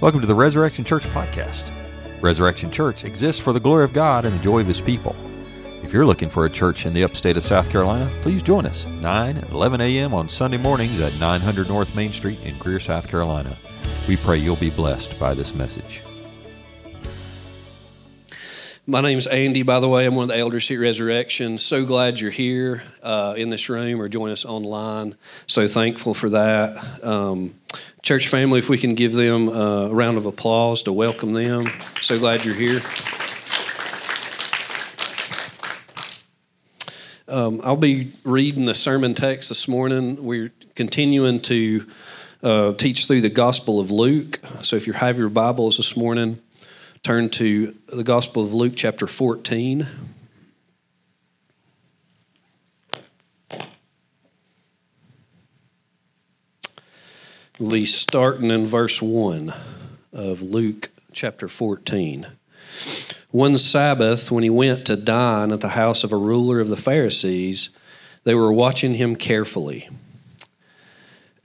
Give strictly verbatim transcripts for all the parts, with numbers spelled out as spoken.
Welcome to the Resurrection Church podcast. Resurrection Church exists for the glory of God and the joy of His people. If you're looking for a church in the upstate of South Carolina, please join us nine and eleven a.m. on Sunday mornings at nine hundred North Main Street in Greer, South Carolina. We pray you'll be blessed by this message. My name's Andy, by the way. I'm one of the elders here at Resurrection. So glad you're here uh, in this room or join us online. So thankful for that. Um, church family, if we can give them a round of applause to welcome them. So glad you're here. Um, I'll be reading the sermon text this morning. We're continuing to uh, teach through the Gospel of Luke. So if you have your Bibles this morning, turn to the Gospel of Luke, chapter fourteen. We'll be starting in verse one of Luke, chapter fourteen. One Sabbath, when he went to dine at the house of a ruler of the Pharisees, they were watching him carefully.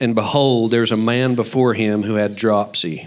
And behold, there was a man before him who had dropsy.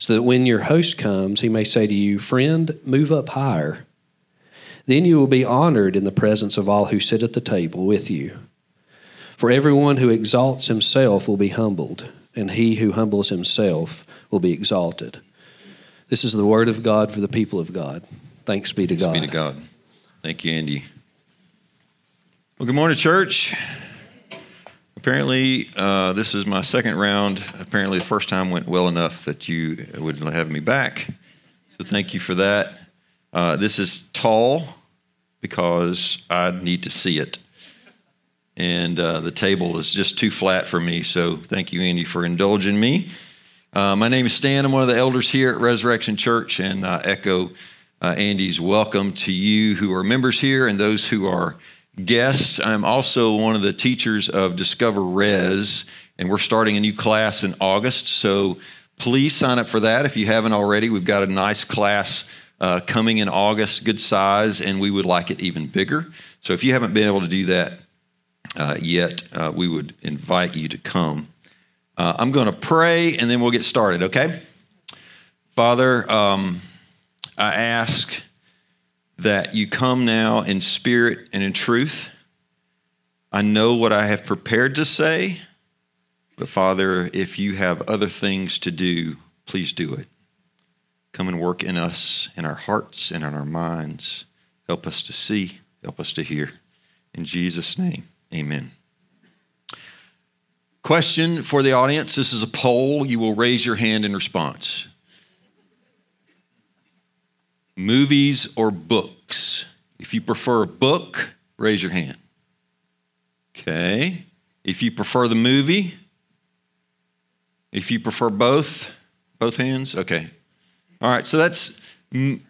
so that when your host comes, he may say to you, 'Friend, move up higher.' Then you will be honored in the presence of all who sit at the table with you. For everyone who exalts himself will be humbled, and he who humbles himself will be exalted." This is the word of God for the people of God. Thanks be to God. Thanks be to God. Thank you, Andy. Well, good morning, church. Apparently, uh, this is my second round. Apparently, the first time went well enough that you would have me back. So thank you for that. Uh, this is tall because I need to see it. And uh, the table is just too flat for me. So thank you, Andy, for indulging me. Uh, my name is Stan. I'm one of the elders here at Resurrection Church. And I echo uh, Andy's welcome to you who are members here and those who are guests. I'm also one of the teachers of Discover Res, and we're starting a new class in August, so please sign up for that if you haven't already. We've got a nice class uh, coming in August, good size, and we would like it even bigger. So if you haven't been able to do that uh, yet, uh, we would invite you to come. Uh, I'm going to pray, and then we'll get started, okay? Father, um, I ask that you come now in spirit and in truth. I know what I have prepared to say, but Father, if you have other things to do, please do it. Come and work in us, in our hearts, and in our minds. Help us to see, help us to hear. In Jesus' name, amen. Question for the audience. This is a poll. You will raise your hand in response. Movies or books? If you prefer a book, raise your hand. Okay. If you prefer the movie? If you prefer both? Both hands? Okay. All right, so that's, m-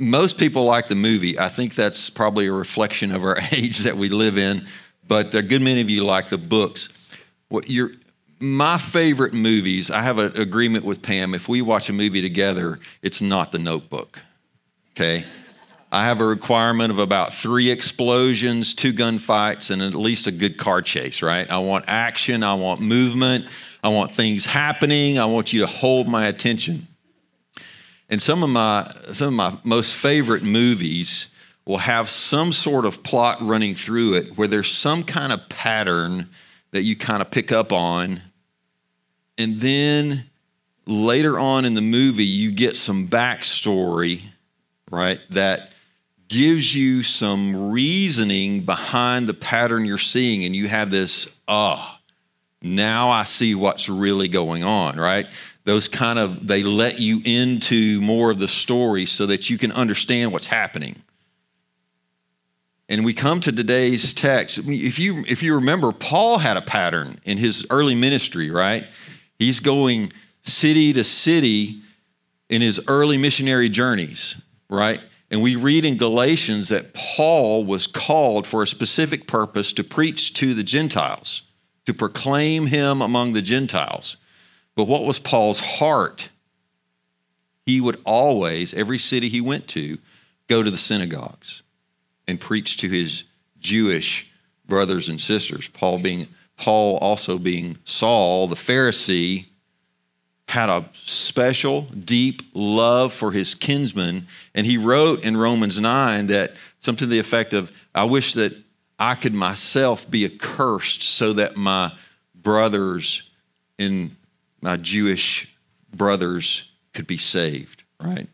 most people like the movie. I think that's probably a reflection of our age that we live in, but a good many of you like the books. What you're My favorite movies, I have an agreement with Pam, if we watch a movie together, it's not The Notebook. Okay, I have a requirement of about three explosions, two gunfights, and at least a good car chase, right? I want action, I want movement, I want things happening, I want you to hold my attention. And some of my some of my most favorite movies will have some sort of plot running through it where there's some kind of pattern that you kind of pick up on, and then later on in the movie, you get some backstory right, that gives you some reasoning behind the pattern you're seeing, and you have this, ah, oh, now I see what's really going on, right? Those kind of, they let you into more of the story so that you can understand what's happening. And we come to today's text. If you if you remember, Paul had a pattern in his early ministry, right? He's going city to city in his early missionary journeys, right? And we read in Galatians that Paul was called for a specific purpose to preach to the Gentiles, to proclaim him among the Gentiles. But what was Paul's heart? He would always, every city he went to, go to the synagogues and preach to his Jewish brothers and sisters. Paul being Paul also being Saul, the Pharisee, had a special, deep love for his kinsmen. And he wrote in Romans nine that something to the effect of, I wish that I could myself be accursed so that my brothers in my Jewish brothers could be saved, right?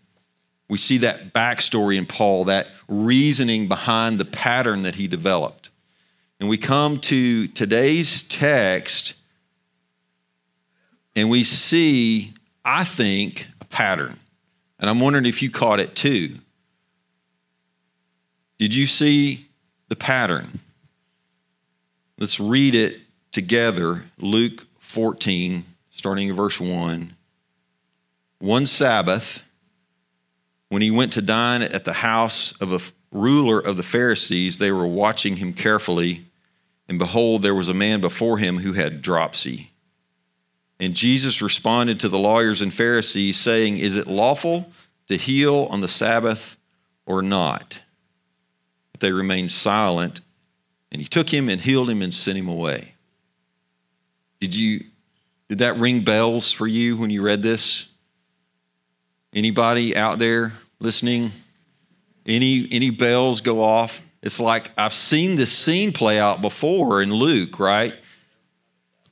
We see that backstory in Paul, that reasoning behind the pattern that he developed. And we come to today's text, and we see, I think, a pattern. And I'm wondering if you caught it too. Did you see the pattern? Let's read it together. Luke fourteen, starting in verse one. One Sabbath, when he went to dine at the house of a ruler of the Pharisees, they were watching him carefully, and behold, there was a man before him who had dropsy. And Jesus responded to the lawyers and Pharisees, saying, is it lawful to heal on the Sabbath or not? But they remained silent, and he took him and healed him and sent him away. Did you, did that ring bells for you when you read this? Anybody out there listening? Any any bells go off? It's like I've seen this scene play out before in Luke, right?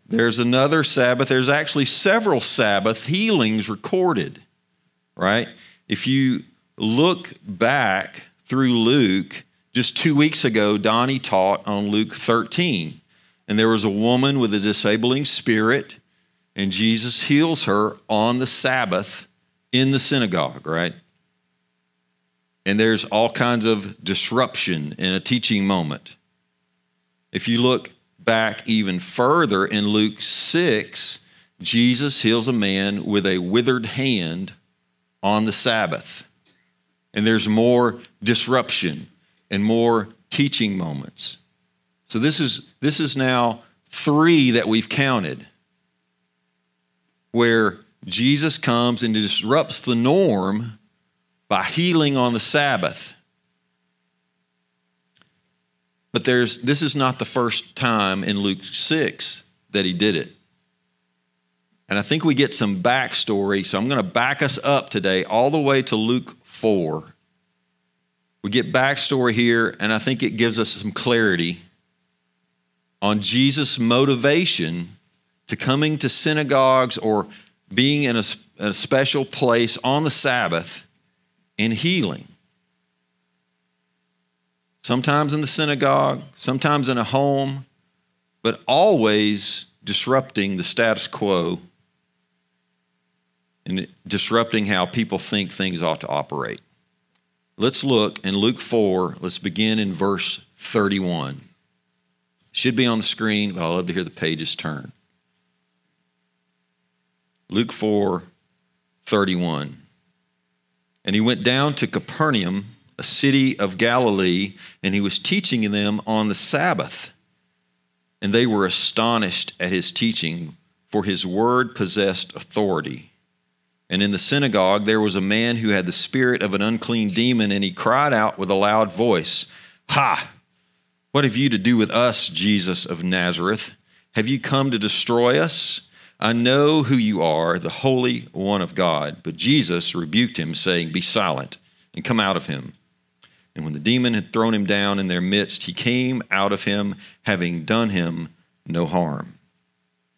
There's another Sabbath. There's actually several Sabbath healings recorded, right? If you look back through Luke, just two weeks ago, Donnie taught on Luke thirteen, and there was a woman with a disabling spirit, and Jesus heals her on the Sabbath in the synagogue, right? And there's all kinds of disruption in a teaching moment. If you look back even further in Luke six, Jesus heals a man with a withered hand on the Sabbath. And there's more disruption and more teaching moments. So this is this is now three that we've counted where Jesus comes and disrupts the norm by healing on the Sabbath. But there's this is not the first time in Luke six that he did it. And I think we get some backstory, so I'm going to back us up today all the way to Luke four. We get backstory here, and I think it gives us some clarity on Jesus' motivation to coming to synagogues or being in a, a special place on the Sabbath and healing. Sometimes in the synagogue, sometimes in a home, but always disrupting the status quo and disrupting how people think things ought to operate. Let's look in Luke four. Let's begin in verse thirty-one. Should be on the screen, but I love to hear the pages turn. Luke four, thirty-one. And he went down to Capernaum, a city of Galilee, and he was teaching them on the Sabbath. And they were astonished at his teaching, for his word possessed authority. And in the synagogue there was a man who had the spirit of an unclean demon, and he cried out with a loud voice, Ha! What have you to do with us, Jesus of Nazareth? Have you come to destroy us? I know who you are, the Holy One of God. But Jesus rebuked him, saying, Be silent, and come out of him. And when the demon had thrown him down in their midst, he came out of him, having done him no harm.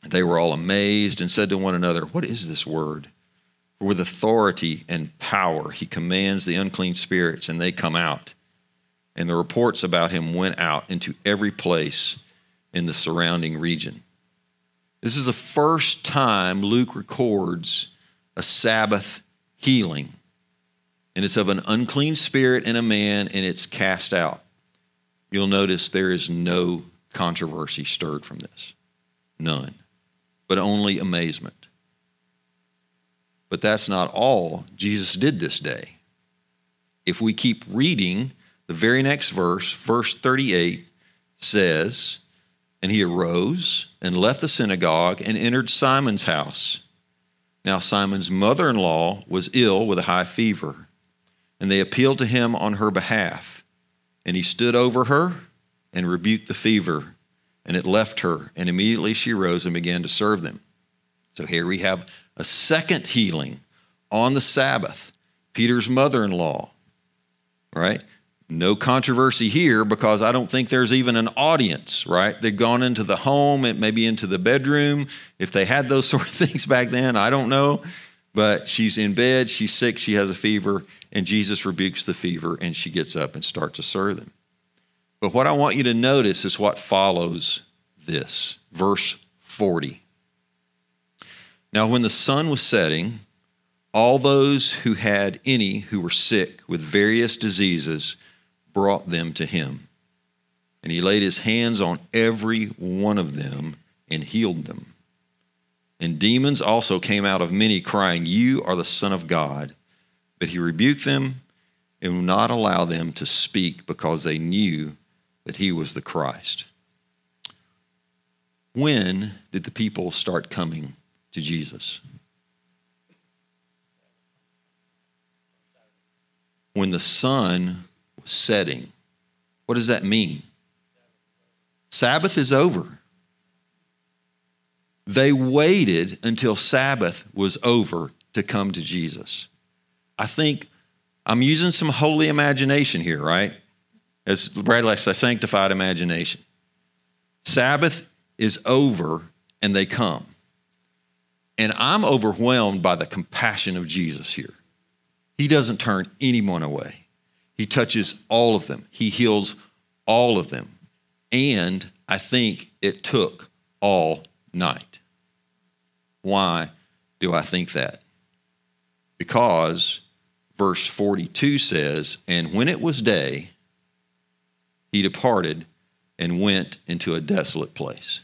They were all amazed and said to one another, What is this word? For with authority and power, he commands the unclean spirits, and they come out. And the reports about him went out into every place in the surrounding region. This is the first time Luke records a Sabbath healing. And it's of an unclean spirit in a man, and it's cast out. You'll notice there is no controversy stirred from this. None. But only amazement. But that's not all Jesus did this day. If we keep reading, the very next verse, verse thirty-eight, says, "And he arose and left the synagogue and entered Simon's house. Now Simon's mother-in-law was ill with a high fever, and they appealed to him on her behalf. And he stood over her and rebuked the fever, and it left her, and immediately she rose and began to serve them." So here we have a second healing on the Sabbath. Peter's mother-in-law, right? No controversy here, because I don't think there's even an audience, right? They've gone into the home, it may be into the bedroom. If they had those sort of things back then, I don't know. But she's in bed, she's sick, she has a fever, and Jesus rebukes the fever, and she gets up and starts to serve them. But what I want you to notice is what follows this, verse forty. "Now when the sun was setting, all those who had any who were sick with various diseases brought them to him. And he laid his hands on every one of them and healed them. And demons also came out of many, crying, 'You are the Son of God.' But he rebuked them and would not allow them to speak, because they knew that he was the Christ." When did the people start coming to Jesus? When the sun was setting. What does that mean? Sabbath is over. They waited until Sabbath was over to come to Jesus. I think I'm using some holy imagination here, right? As Brad likes to say, sanctified imagination. Sabbath is over and they come. And I'm overwhelmed by the compassion of Jesus here. He doesn't turn anyone away. He touches all of them. He heals all of them. And I think it took all night. Why do I think that? Because verse forty-two says, "And when it was day, he departed and went into a desolate place."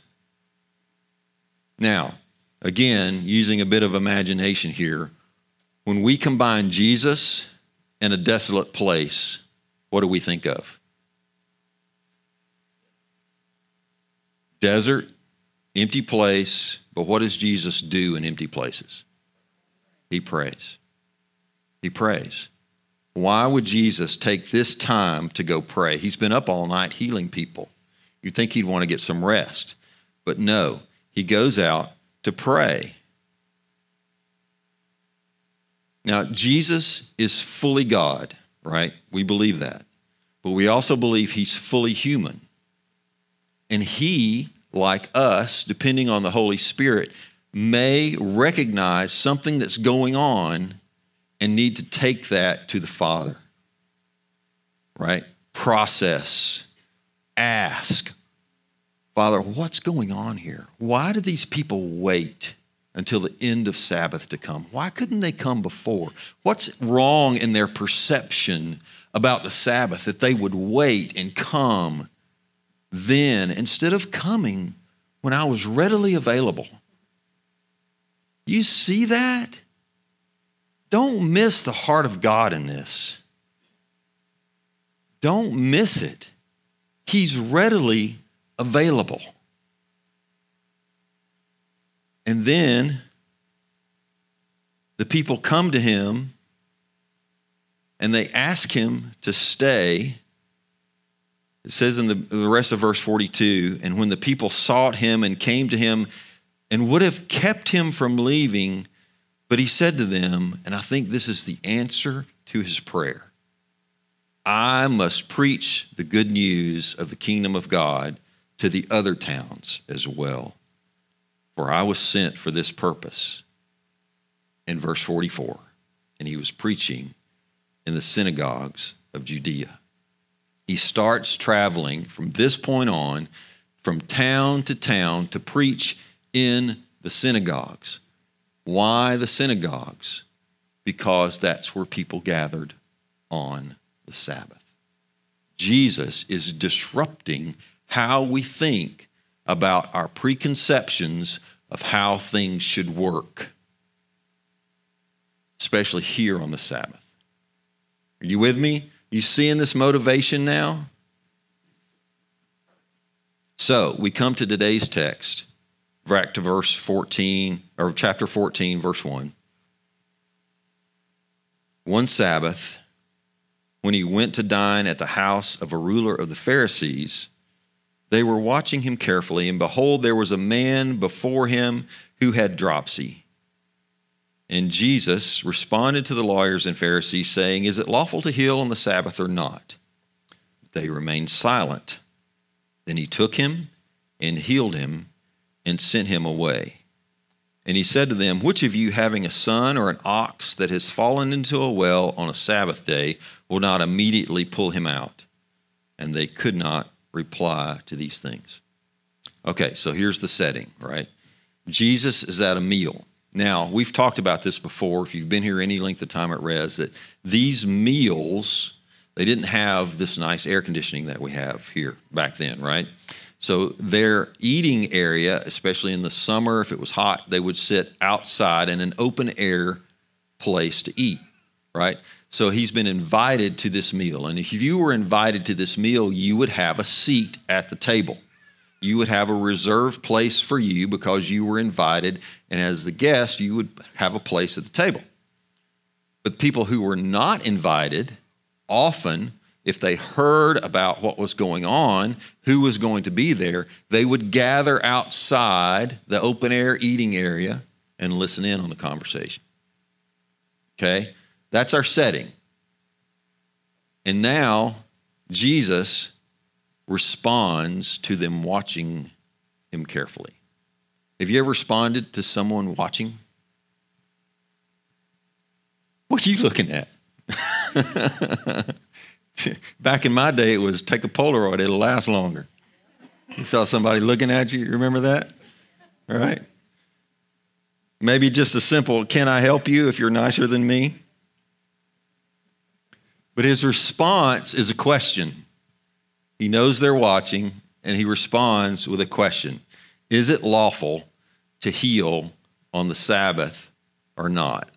Now, again, using a bit of imagination here, when we combine Jesus and a desolate place, what do we think of? Desert, empty place, but what does Jesus do in empty places? He prays. He prays. Why would Jesus take this time to go pray? He's been up all night healing people. You'd think he'd want to get some rest, but no, he goes out to pray. Now, Jesus is fully God, right? We believe that. But we also believe he's fully human. And he, like us, depending on the Holy Spirit, may recognize something that's going on and need to take that to the Father, right? Process, ask, Father, what's going on here? Why do these people wait until the end of Sabbath to come? Why couldn't they come before? What's wrong in their perception about the Sabbath that they would wait and come then instead of coming when I was readily available? You see that? Don't miss the heart of God in this. Don't miss it. He's readily available. And then the people come to him and they ask him to stay. It says in the, the rest of verse forty-two, "And when the people sought him and came to him and would have kept him from leaving, but he said to them," and I think this is the answer to his prayer, "I must preach the good news of the kingdom of God to the other towns as well. For I was sent for this purpose." in verse forty-four, and he was preaching in the synagogues of Judea. He starts traveling from this point on, from town to town, to preach in the synagogues. Why the synagogues? Because that's where people gathered on the Sabbath. Jesus is disrupting how we think about our preconceptions of how things should work, especially here on the Sabbath. Are you with me? You seeing this motivation now? So we come to today's text, back to verse fourteen, or chapter fourteen, verse one. One Sabbath, when he went to dine at the house of a ruler of the Pharisees, they were watching him carefully, and behold, there was a man before him who had dropsy. And Jesus responded to the lawyers and Pharisees, saying, "Is it lawful to heal on the Sabbath or not?" They remained silent. Then he took him and healed him and sent him away. And he said to them, "Which of you, having a son or an ox that has fallen into a well on a Sabbath day, will not immediately pull him out?" And they could not reply to these things. Okay, so here's the setting, right? Jesus is at a meal. Now, we've talked about this before, if you've been here any length of time at Res, that these meals, they didn't have this nice air conditioning that we have here back then, right? So their eating area, especially in the summer, if it was hot, they would sit outside in an open air place to eat, right? So he's been invited to this meal. And if you were invited to this meal, you would have a seat at the table. You would have a reserved place for you because you were invited. And as the guest, you would have a place at the table. But people who were not invited, often, if they heard about what was going on, who was going to be there, they would gather outside the open air eating area and listen in on the conversation. Okay? That's our setting. And now Jesus responds to them watching him carefully. Have you ever responded to someone watching? What are you looking at? Back in my day, it was take a Polaroid. It'll last longer. You saw somebody looking at you. You remember that? All right. Maybe just a simple, "Can I help you?" if you're nicer than me. But his response is a question. He knows they're watching, and he responds with a question. Is it lawful to heal on the Sabbath or not?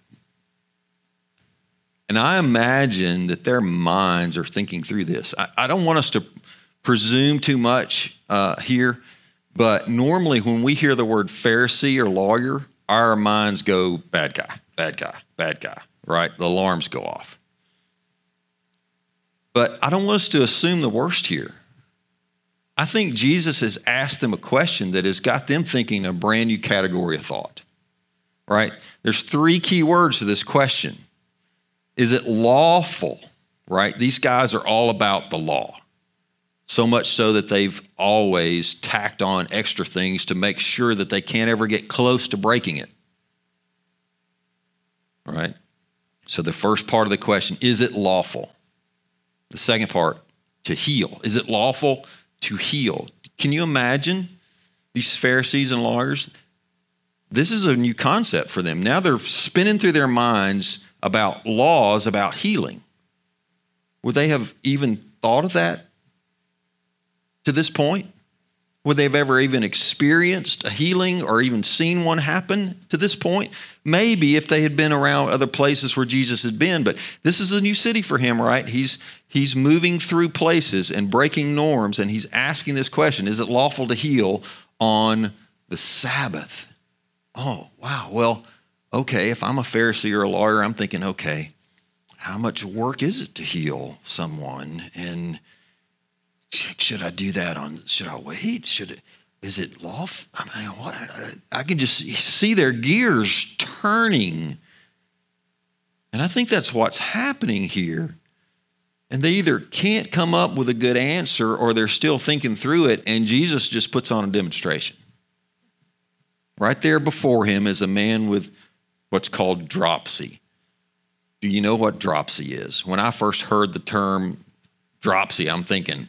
And I imagine that their minds are thinking through this. I, I don't want us to presume too much uh, here, but normally when we hear the word Pharisee or lawyer, our minds go, bad guy, bad guy, bad guy, right? The alarms go off. But I don't want us to assume the worst here. I think Jesus has asked them a question that has got them thinking a brand new category of thought, right? There's three key words to this question. Is it lawful, right? These guys are all about the law, so much so that they've always tacked on extra things to make sure that they can't ever get close to breaking it, all right? So the first part of the question, is it lawful? The second part, to heal. Is it lawful to heal? Can you imagine these Pharisees and lawyers? This is a new concept for them. Now they're spinning through their minds about laws, about healing. Would they have even thought of that to this point? Would they have ever even experienced a healing or even seen one happen to this point? Maybe if they had been around other places where Jesus had been, but this is a new city for him, right? He's he's moving through places and breaking norms, and he's asking this question, is it lawful to heal on the Sabbath? Oh, wow, well, okay, if I'm a Pharisee or a lawyer, I'm thinking, okay, how much work is it to heal someone? And should I do that on, should I wait? Should it, is it lawful? I mean, what? I can just see their gears turning. And I think that's what's happening here. And they either can't come up with a good answer or they're still thinking through it, and Jesus just puts on a demonstration. Right there before him is a man with what's called dropsy. Do you know what dropsy is? When I first heard the term dropsy, I'm thinking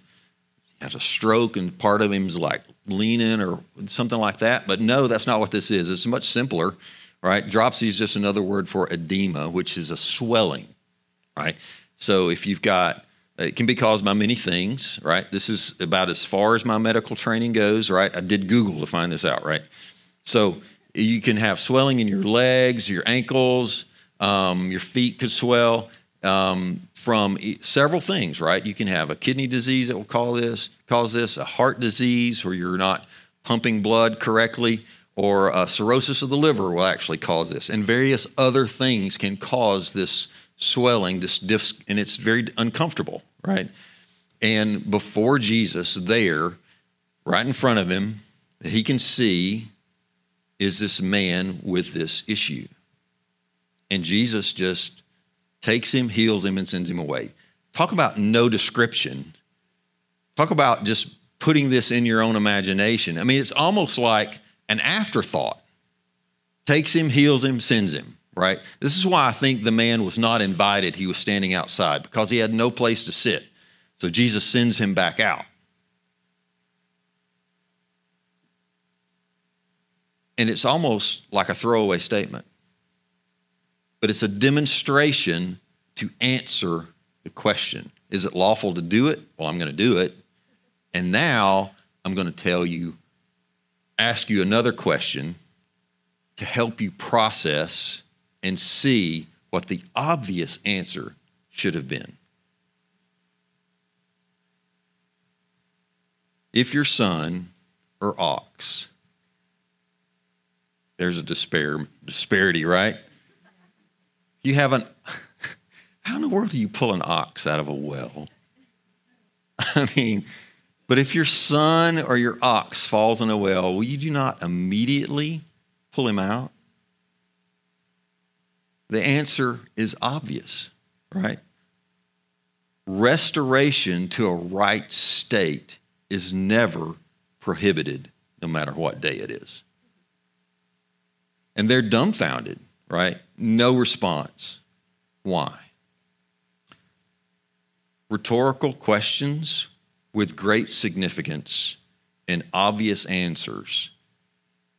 he has a stroke and part of him's like leaning or something like that. But no, that's not what this is. It's much simpler, right? Dropsy is just another word for edema, which is a swelling, right? So if you've got, it can be caused by many things, right? This is about as far as my medical training goes, right? I did Google to find this out, right? So you can have swelling in your legs, your ankles, um, your feet could swell um, from several things, right? You can have a kidney disease that will cause this, cause this, a heart disease where you're not pumping blood correctly, or a cirrhosis of the liver will actually cause this. And various other things can cause this swelling, this disc, and it's very uncomfortable, right? And before Jesus, there, right in front of him, that he can see is this man with this issue. And Jesus just takes him, heals him, and sends him away. Talk about no description. Talk about just putting this in your own imagination. I mean, it's almost like an afterthought. Takes him, heals him, sends him, right? This is why I think the man was not invited. He was standing outside because he had no place to sit. So Jesus sends him back out. And it's almost like a throwaway statement, but it's a demonstration to answer the question. Is it lawful to do it? Well, I'm going to do it. And now I'm going to tell you, ask you another question to help you process and see what the obvious answer should have been. If your son or ox, there's a despair, disparity, right? You have an, how in the world do you pull an ox out of a well? I mean, but if your son or your ox falls in a well, will you do not immediately pull him out? The answer is obvious, right? Restoration to a right state is never prohibited, no matter what day it is. And they're dumbfounded, right? No response. Why? Rhetorical questions with great significance and obvious answers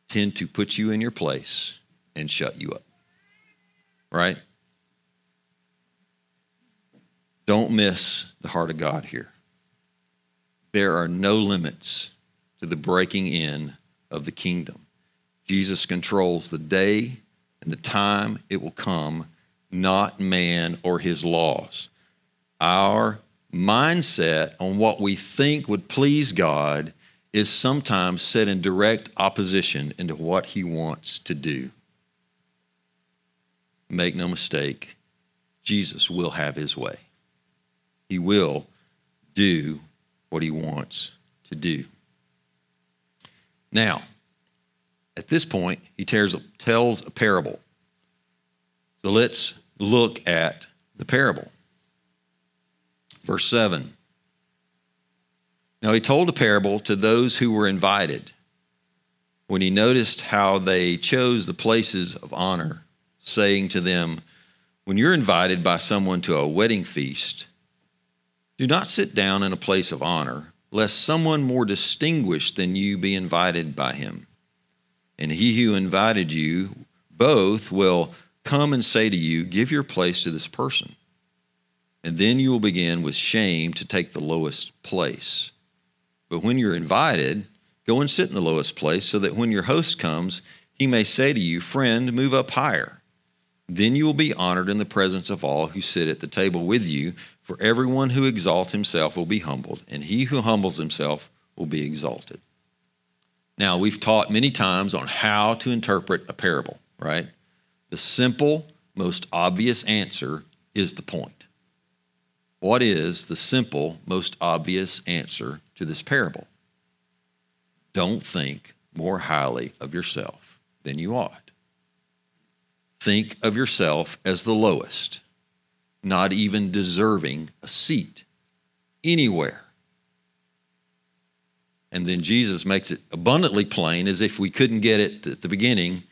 tend to put you in your place and shut you up, right? Don't miss the heart of God here. There are no limits to the breaking in of the kingdom. Jesus controls the day and the time it will come, not man or his laws. Our mindset on what we think would please God is sometimes set in direct opposition into what he wants to do. Make no mistake, Jesus will have his way. He will do what he wants to do. Now, at this point, he tells, tells a parable. So let's look at the parable. Verse seven. Now he told a parable to those who were invited. When he noticed how they chose the places of honor, saying to them, when you're invited by someone to a wedding feast, do not sit down in a place of honor, lest someone more distinguished than you be invited by him. And he who invited you both will come and say to you, give your place to this person. And then you will begin with shame to take the lowest place. But when you're invited, go and sit in the lowest place so that when your host comes, he may say to you, friend, move up higher. Then you will be honored in the presence of all who sit at the table with you. For everyone who exalts himself will be humbled, and he who humbles himself will be exalted. Now, we've taught many times on how to interpret a parable, right? The simple, most obvious answer is the point. What is the simple, most obvious answer to this parable? Don't think more highly of yourself than you ought. Think of yourself as the lowest, not even deserving a seat anywhere. And then Jesus makes it abundantly plain, as if we couldn't get it at the beginning.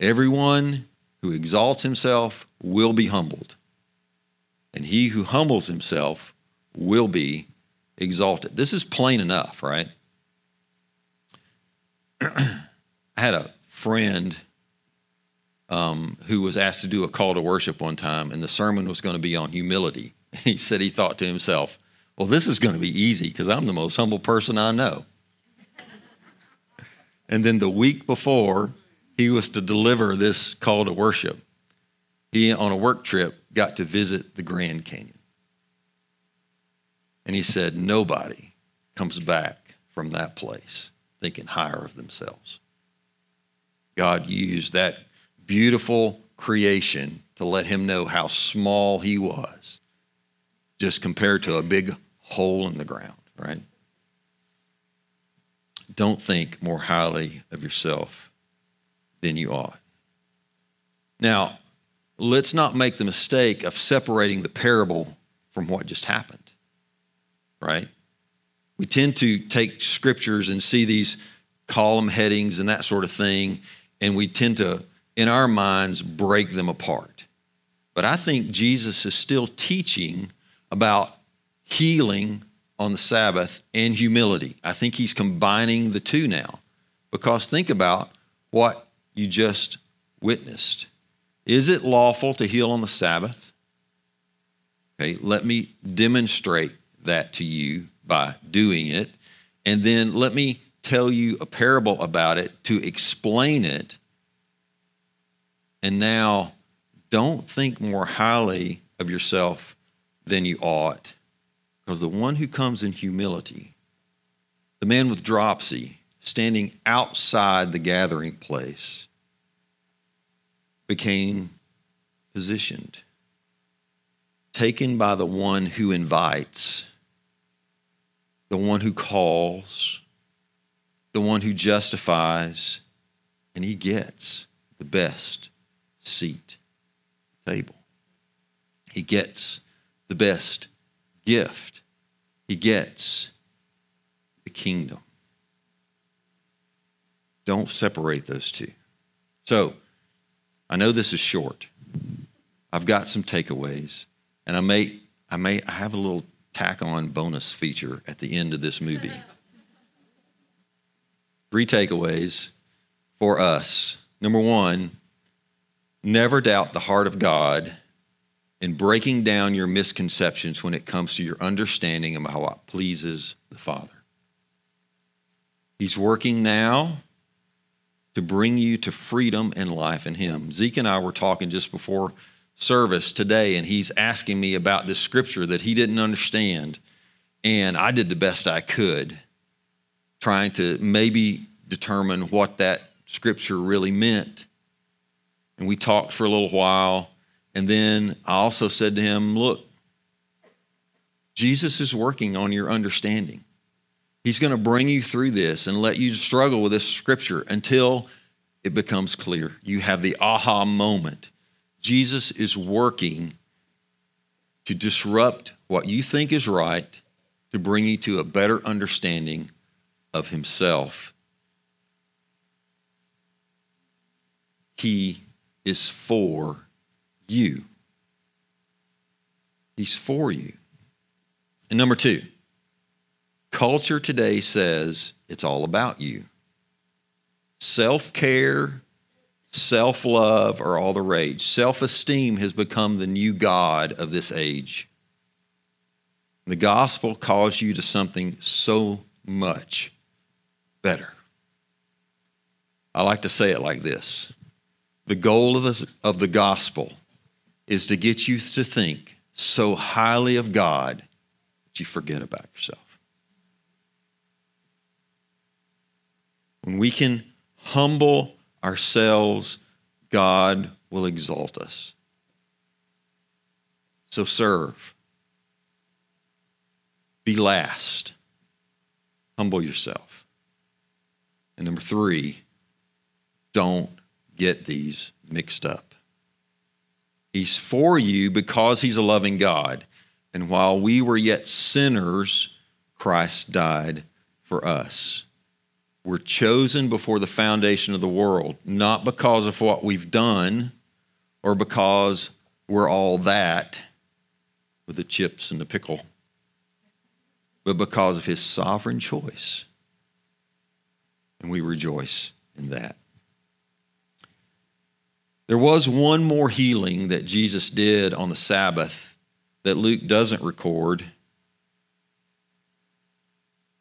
Everyone who exalts himself will be humbled, and he who humbles himself will be exalted. This is plain enough, right? I had a friend um, who was asked to do a call to worship one time, and the sermon was going to be on humility. And he said he thought to himself, well, this is going to be easy because I'm the most humble person I know. And then the week before he was to deliver this call to worship, he, on a work trip, got to visit the Grand Canyon. And he said, nobody comes back from that place thinking higher of themselves. God used that beautiful creation to let him know how small he was, just compared to a big hole in the ground, right? Don't think more highly of yourself than you ought. Now, let's not make the mistake of separating the parable from what just happened, right? We tend to take scriptures and see these column headings and that sort of thing, and we tend to, in our minds, break them apart. But I think Jesus is still teaching about healing on the Sabbath and humility. I think he's combining the two now, because think about what you just witnessed. Is it lawful to heal on the Sabbath? Okay, let me demonstrate that to you by doing it, and then let me tell you a parable about it to explain it. And now, don't think more highly of yourself than you ought, because the one who comes in humility, the man with dropsy standing outside the gathering place, became positioned, taken by the one who invites, the one who calls, the one who justifies, and he gets the best seat at the table. He gets the best gift. He gets the kingdom. Don't separate those two. So, I know this is short. I've got some takeaways, and I may, I may, I have a little tack on bonus feature at the end of this movie. Three takeaways for us. Number one, never doubt the heart of God in breaking down your misconceptions when it comes to your understanding of how it pleases the Father. He's working now to bring you to freedom and life in him. Zeke and I were talking just before service today, and he's asking me about this scripture that he didn't understand, and I did the best I could, trying to maybe determine what that scripture really meant. And we talked for a little while, and then I also said to him, look, Jesus is working on your understanding. He's going to bring you through this and let you struggle with this scripture until it becomes clear. You have the aha moment. Jesus is working to disrupt what you think is right to bring you to a better understanding of himself. He is for you. He's for you. And number two, culture today says it's all about you. Self-care, self-love are all the rage. Self-esteem has become the new god of this age. The gospel calls you to something so much better. I like to say it like this. The goal of the, of the gospel is to get you to think so highly of God that you forget about yourself. When we can humble ourselves, God will exalt us. So serve. Be last. Humble yourself. And number three, don't get these mixed up. He's for you because he's a loving God. And while we were yet sinners, Christ died for us. We're chosen before the foundation of the world, not because of what we've done or because we're all that with the chips and the pickle, but because of his sovereign choice. And we rejoice in that. There was one more healing that Jesus did on the Sabbath that Luke doesn't record.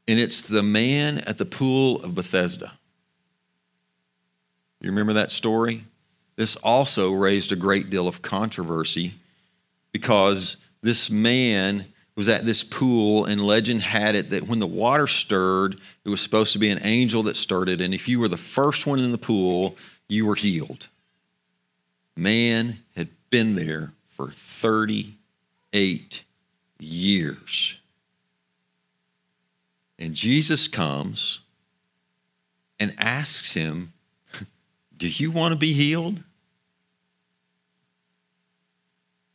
And it's the man at the pool of Bethesda. You remember that story? This also raised a great deal of controversy because this man was at this pool, and legend had it that when the water stirred, it was supposed to be an angel that stirred it, and if you were the first one in the pool, you were healed. Man had been there for thirty-eight years. And Jesus comes and asks him, do you want to be healed?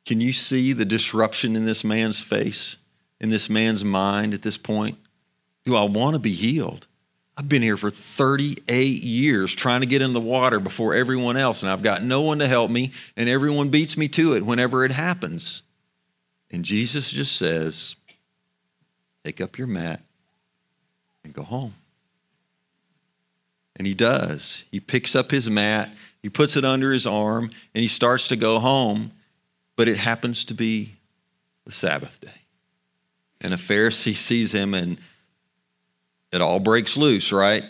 Can you see the disruption in this man's face, in this man's mind at this point? Do I want to be healed? I've been here for thirty-eight years trying to get in the water before everyone else, and I've got no one to help me, and everyone beats me to it whenever it happens. And Jesus just says, take up your mat and go home. And he does. He picks up his mat, he puts it under his arm, and he starts to go home. But it happens to be the Sabbath day. And a Pharisee sees him, and it all breaks loose, right?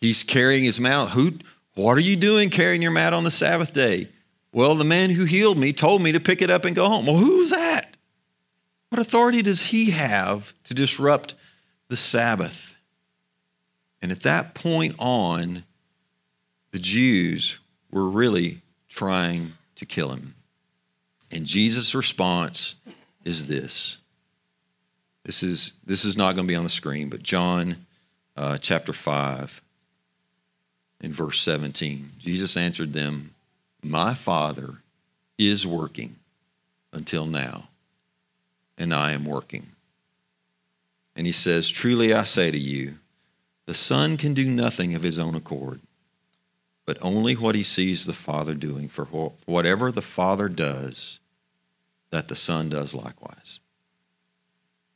He's carrying his mat. Who, what are you doing carrying your mat on the Sabbath day? Well, the man who healed me told me to pick it up and go home. Well, who's that? What authority does he have to disrupt the Sabbath? And at that point on, the Jews were really trying to kill him. And Jesus' response is this. This is, this is not going to be on the screen, but John uh, chapter five and verse seventeen. Jesus answered them, my Father is working until now, and I am working. And he says, truly I say to you, the Son can do nothing of his own accord, but only what he sees the Father doing. For whatever the Father does, that the Son does likewise.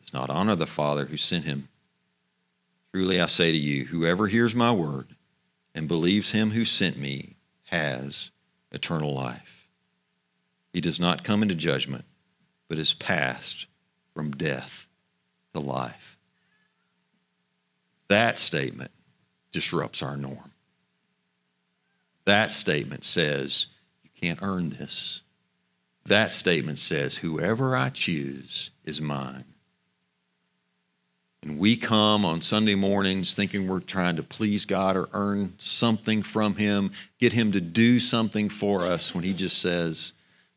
does not honor the Father who sent him. Truly I say to you, whoever hears my word and believes him who sent me has eternal life. He does not come into judgment, but is passed from death to life. That statement disrupts our norm. That statement says, you can't earn this. That statement says, whoever I choose is mine. And we come on Sunday mornings thinking we're trying to please God or earn something from him, get him to do something for us, when he just says,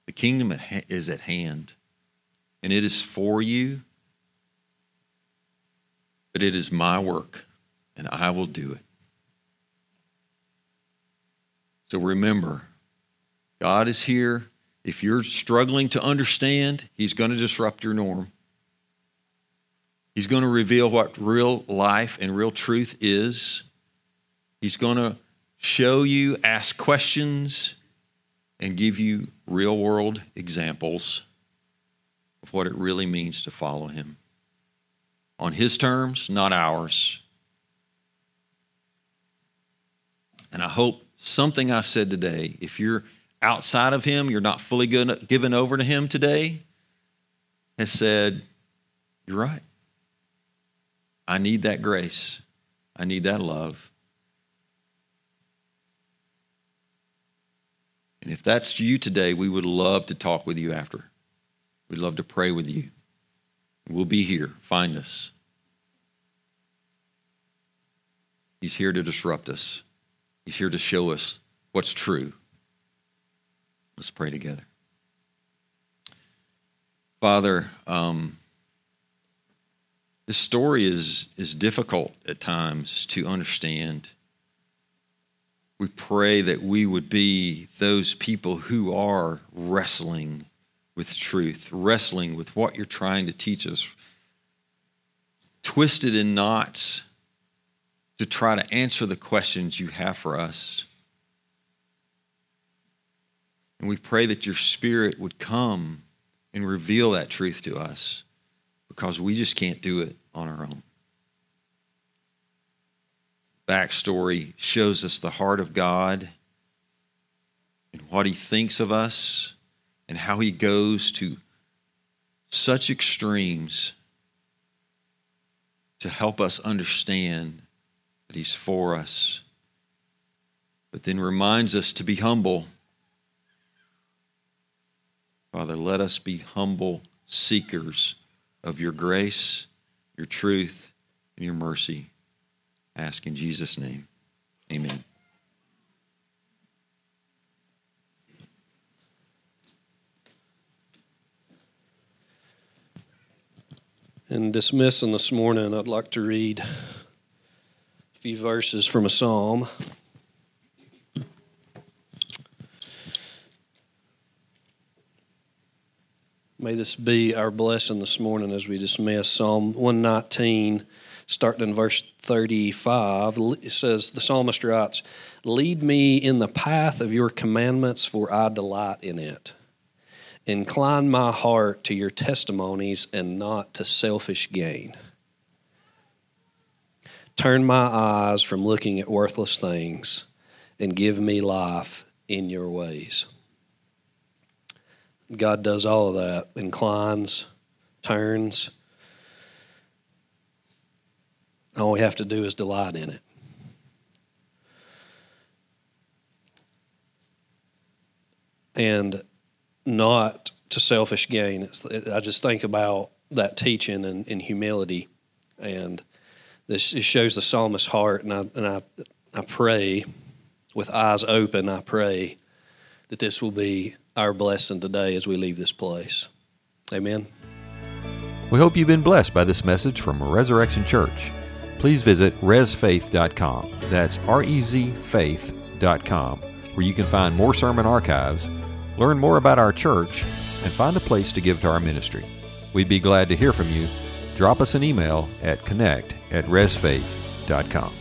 the kingdom is at hand, and it is for you. But it is my work, and I will do it. So remember, God is here. If you're struggling to understand, he's going to disrupt your norm. He's going to reveal what real life and real truth is. He's going to show you, ask questions, and give you real-world examples of what it really means to follow him. On his terms, not ours. And I hope something I've said today, if you're outside of him, you're not fully given over to him today, has said, you're right. I need that grace. I need that love. And if that's you today, we would love to talk with you after. We'd love to pray with you. We'll be here. Find us. He's here to disrupt us. He's here to show us what's true. Let's pray together. Father, um, this story is, is difficult at times to understand. We pray that we would be those people who are wrestling with truth, wrestling with what you're trying to teach us, twisted in knots to try to answer the questions you have for us. And we pray that your Spirit would come and reveal that truth to us, because we just can't do it on our own. Backstory shows us the heart of God and what he thinks of us and how he goes to such extremes to help us understand that he's for us, but then reminds us to be humble. Father, let us be humble seekers of your grace, your truth, and your mercy. I ask in Jesus' name, amen. In dismissing this morning, I'd like to read a few verses from a psalm. May this be our blessing this morning as we dismiss. Psalm one nineteen, starting in verse thirty-five, it says, the psalmist writes, "Lead me in the path of your commandments, for I delight in it. Incline my heart to your testimonies and not to selfish gain. Turn my eyes from looking at worthless things and give me life in your ways." God does all of that, inclines, turns. All we have to do is delight in it. And not to selfish gain. It's, it, I just think about that teaching and, and humility. And this it shows the psalmist's heart. And I, and I, I pray, with eyes open, I pray that this will be our blessing today as we leave this place. Amen. We hope you've been blessed by this message from Resurrection Church. Please visit res faith dot com. That's R E Z faith dot com, where you can find more sermon archives, learn more about our church, and find a place to give to our ministry. We'd be glad to hear from you. Drop us an email at connect at res faith dot com.